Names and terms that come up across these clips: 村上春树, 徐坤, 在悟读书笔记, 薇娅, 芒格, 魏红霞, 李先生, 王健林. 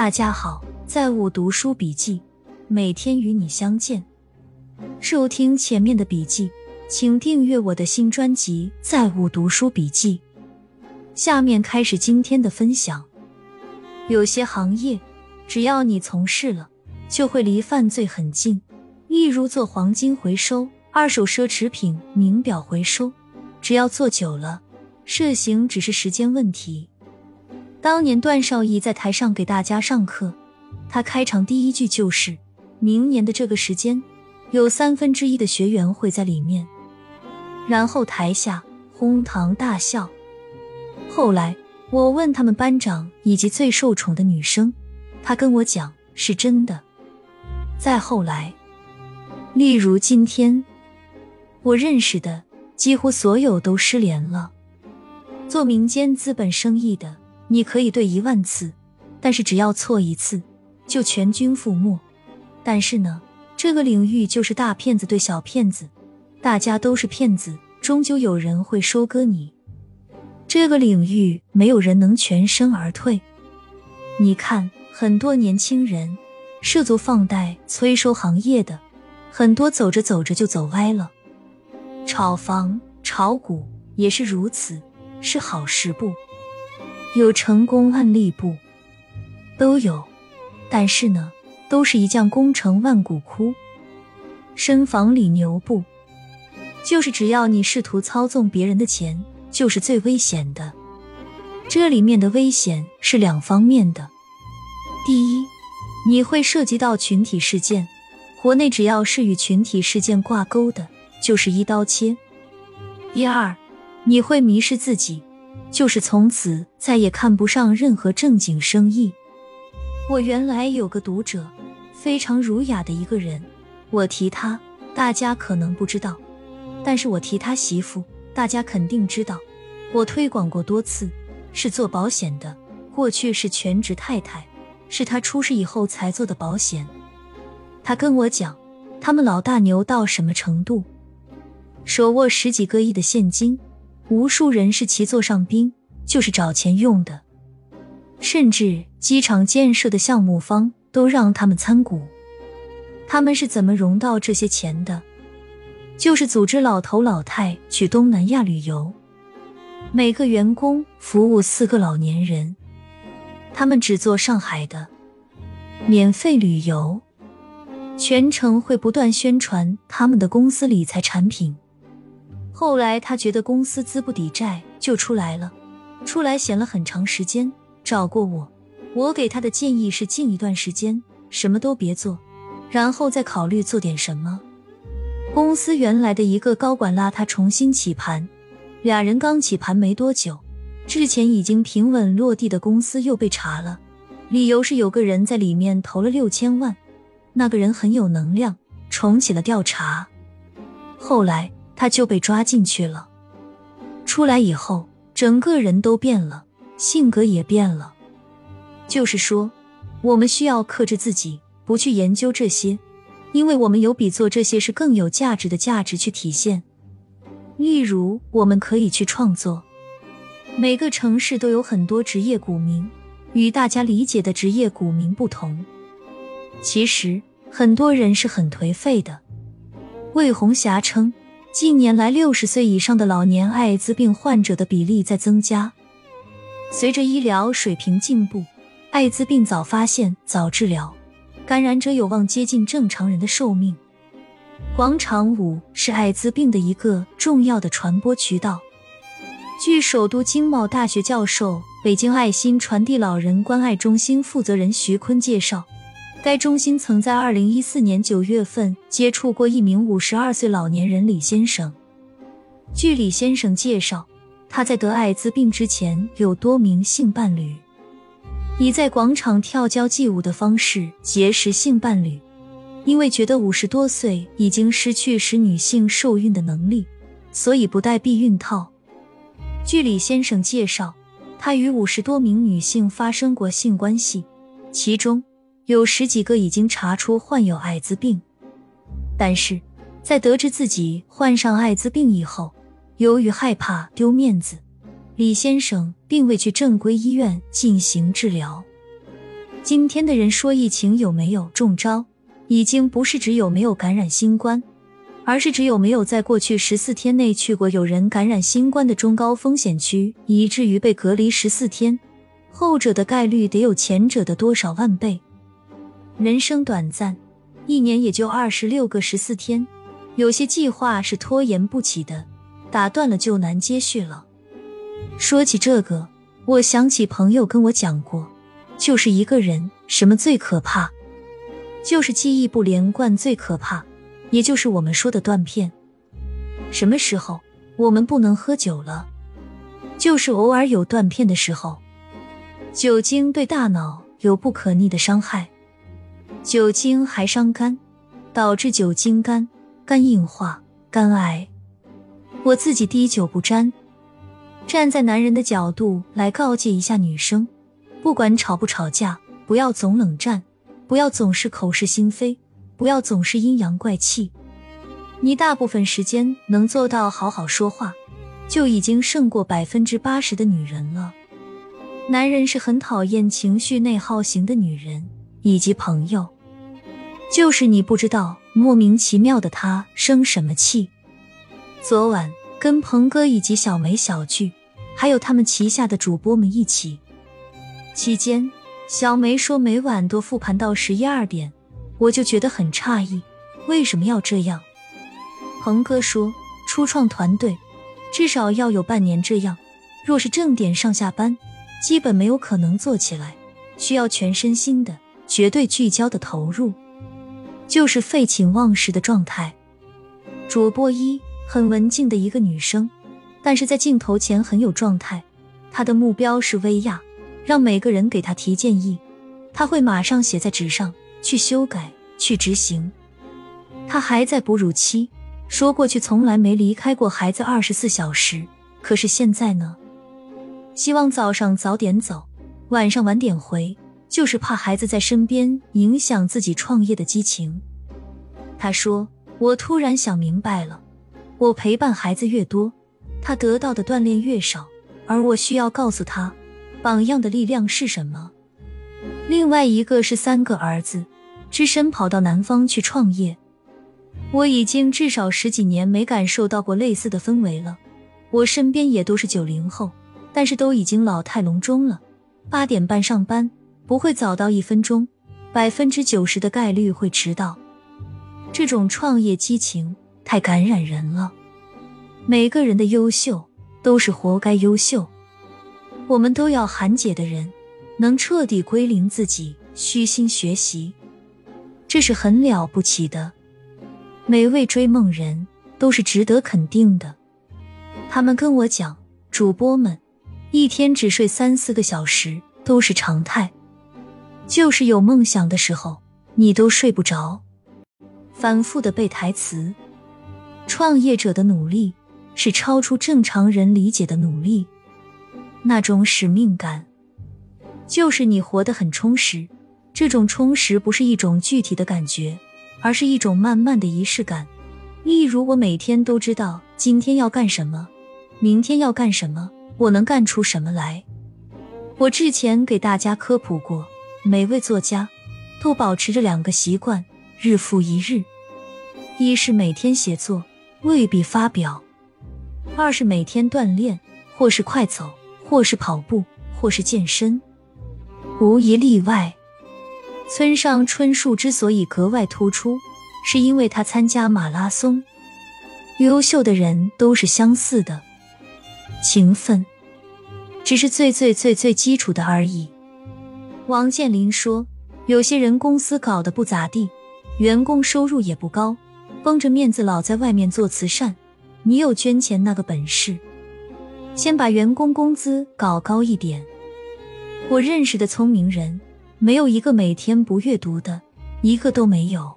大家好，在悟读书笔记，每天与你相见。收听前面的笔记，请订阅我的新专辑《在悟读书笔记》。下面开始今天的分享。有些行业，只要你从事了，就会离犯罪很近。例如做黄金回收、二手奢侈品、名表回收，只要做久了，涉刑只是时间问题。当年段少仪在台上给大家上课，他开场第一句就是：明年的这个时间，有1/3的学员会在里面。然后台下哄堂大笑。后来我问他们班长以及最受宠的女生，她跟我讲是真的。再后来，例如今天，我认识的几乎所有都失联了。做民间资本生意的，你可以对10000次，但是只要错一次就全军覆没。但是呢，这个领域就是大骗子对小骗子，大家都是骗子，终究有人会收割你。这个领域没有人能全身而退。你看，很多年轻人涉足放贷催收行业的，很多走着走着就走歪了。炒房、炒股也是如此，是好事不？有成功案例不？都有，但是呢，都是一将功成万骨枯。深房里牛不？就是只要你试图操纵别人的钱，就是最危险的。这里面的危险是两方面的。第一，你会涉及到群体事件，国内只要是与群体事件挂钩的，就是一刀切。第二，你会迷失自己，就是从此再也看不上任何正经生意。我原来有个读者，非常儒雅的一个人，我提他，大家可能不知道，但是我提他媳妇，大家肯定知道。我推广过多次，是做保险的，过去是全职太太，是他出事以后才做的保险。他跟我讲，他们老大牛到什么程度，手握10几个亿的现金，无数人是骑坐上宾，就是找钱用的，甚至机场建设的项目方都让他们参股。他们是怎么融到这些钱的？就是组织老头老太去东南亚旅游，每个员工服务4个老年人，他们只做上海的，免费旅游，全程会不断宣传他们的公司理财产品。后来他觉得公司资不抵债，就出来了。出来闲了很长时间，找过我。我给他的建议是近一段时间什么都别做，然后再考虑做点什么。公司原来的一个高管拉他重新起盘，2人刚起盘没多久，之前已经平稳落地的公司又被查了，理由是有个人在里面投了6000万，那个人很有能量，重启了调查。后来他就被抓进去了。出来以后，整个人都变了，性格也变了。就是说，我们需要克制自己，不去研究这些，因为我们有比做这些事更有价值的价值去体现。例如，我们可以去创作。每个城市都有很多职业股民，与大家理解的职业股民不同。其实，很多人是很颓废的。魏红霞称，近年来60岁以上的老年艾滋病患者的比例在增加。随着医疗水平进步，艾滋病早发现、早治疗，感染者有望接近正常人的寿命。广场舞是艾滋病的一个重要的传播渠道。据首都经贸大学教授、北京爱心传递老人关爱中心负责人徐坤介绍，该中心曾在2014年9月份接触过一名52岁老年人李先生。据李先生介绍，他在得艾滋病之前有多名性伴侣，以在广场跳交际舞的方式结识性伴侣。因为觉得50多岁已经失去使女性受孕的能力，所以不戴避孕套。据李先生介绍，他与50多名女性发生过性关系，其中有10几个已经查出患有艾滋病。但是在得知自己患上艾滋病以后，由于害怕丢面子，李先生并未去正规医院进行治疗。今天的人说疫情有没有中招，已经不是只有没有感染新冠，而是只有没有在过去14天内去过有人感染新冠的中高风险区，以至于被隔离14天。后者的概率得有前者的多少万倍。人生短暂，一年也就26个14天，有些计划是拖延不起的，打断了就难接续了。说起这个，我想起朋友跟我讲过，就是一个人，什么最可怕？就是记忆不连贯最可怕，也就是我们说的断片。什么时候我们不能喝酒了？就是偶尔有断片的时候。酒精对大脑有不可逆的伤害，酒精还伤肝，导致酒精肝、肝硬化、肝癌。我自己滴酒不沾，站在男人的角度来告诫一下女生，不管吵不吵架，不要总冷战，不要总是口是心非，不要总是阴阳怪气。你大部分时间能做到好好说话，就已经胜过 80% 的女人了。男人是很讨厌情绪内耗型的女人以及朋友，就是你不知道莫名其妙的他生什么气。昨晚跟鹏哥以及小梅、小聚，还有他们旗下的主播们一起，期间小梅说每晚都复盘到11、12点，我就觉得很诧异，为什么要这样？鹏哥说，初创团队，至少要有半年这样，若是正点上下班，基本没有可能做起来，需要全身心的、绝对聚焦的投入，就是废寝忘食的状态。主播一，很文静的一个女生，但是在镜头前很有状态，她的目标是薇娅，让每个人给他提建议，他会马上写在纸上，去修改，去执行。他还在哺乳期，说过去从来没离开过孩子24小时，可是现在呢？希望早上早点走，晚上晚点回，就是怕孩子在身边影响自己创业的激情。他说，我突然想明白了，我陪伴孩子越多，他得到的锻炼越少，而我需要告诉他榜样的力量是什么？另外一个是三个儿子，只身跑到南方去创业。我已经至少十几年没感受到过类似的氛围了。我身边也都是90后，但是都已经老态龙钟了。8点半上班，不会早到一分钟，90%的概率会迟到。这种创业激情太感染人了。每个人的优秀都是活该优秀。我们都要韩姐的人能彻底归零自己，虚心学习，这是很了不起的。每位追梦人都是值得肯定的。他们跟我讲，主播们一天只睡3、4个小时都是常态，就是有梦想的时候你都睡不着。反复的背台词，创业者的努力是超出正常人理解的努力。那种使命感，就是你活得很充实，这种充实不是一种具体的感觉，而是一种慢慢的仪式感。例如我每天都知道今天要干什么，明天要干什么，我能干出什么来。我之前给大家科普过，每位作家都保持着2个习惯，日复一日。一是每天写作，未必发表；二是每天锻炼，或是快走，或是跑步，或是健身，无一例外。村上春树之所以格外突出，是因为他参加马拉松。优秀的人都是相似的，勤奋只是最基础的而已。王健林说，有些人公司搞得不咋地，员工收入也不高，绷着面子老在外面做慈善，你有捐钱那个本事，先把员工工资搞高一点。我认识的聪明人，没有一个每天不阅读的，一个都没有。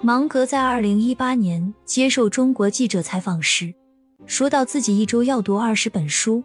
芒格在2018年接受中国记者采访时，说到自己一周要读20本书，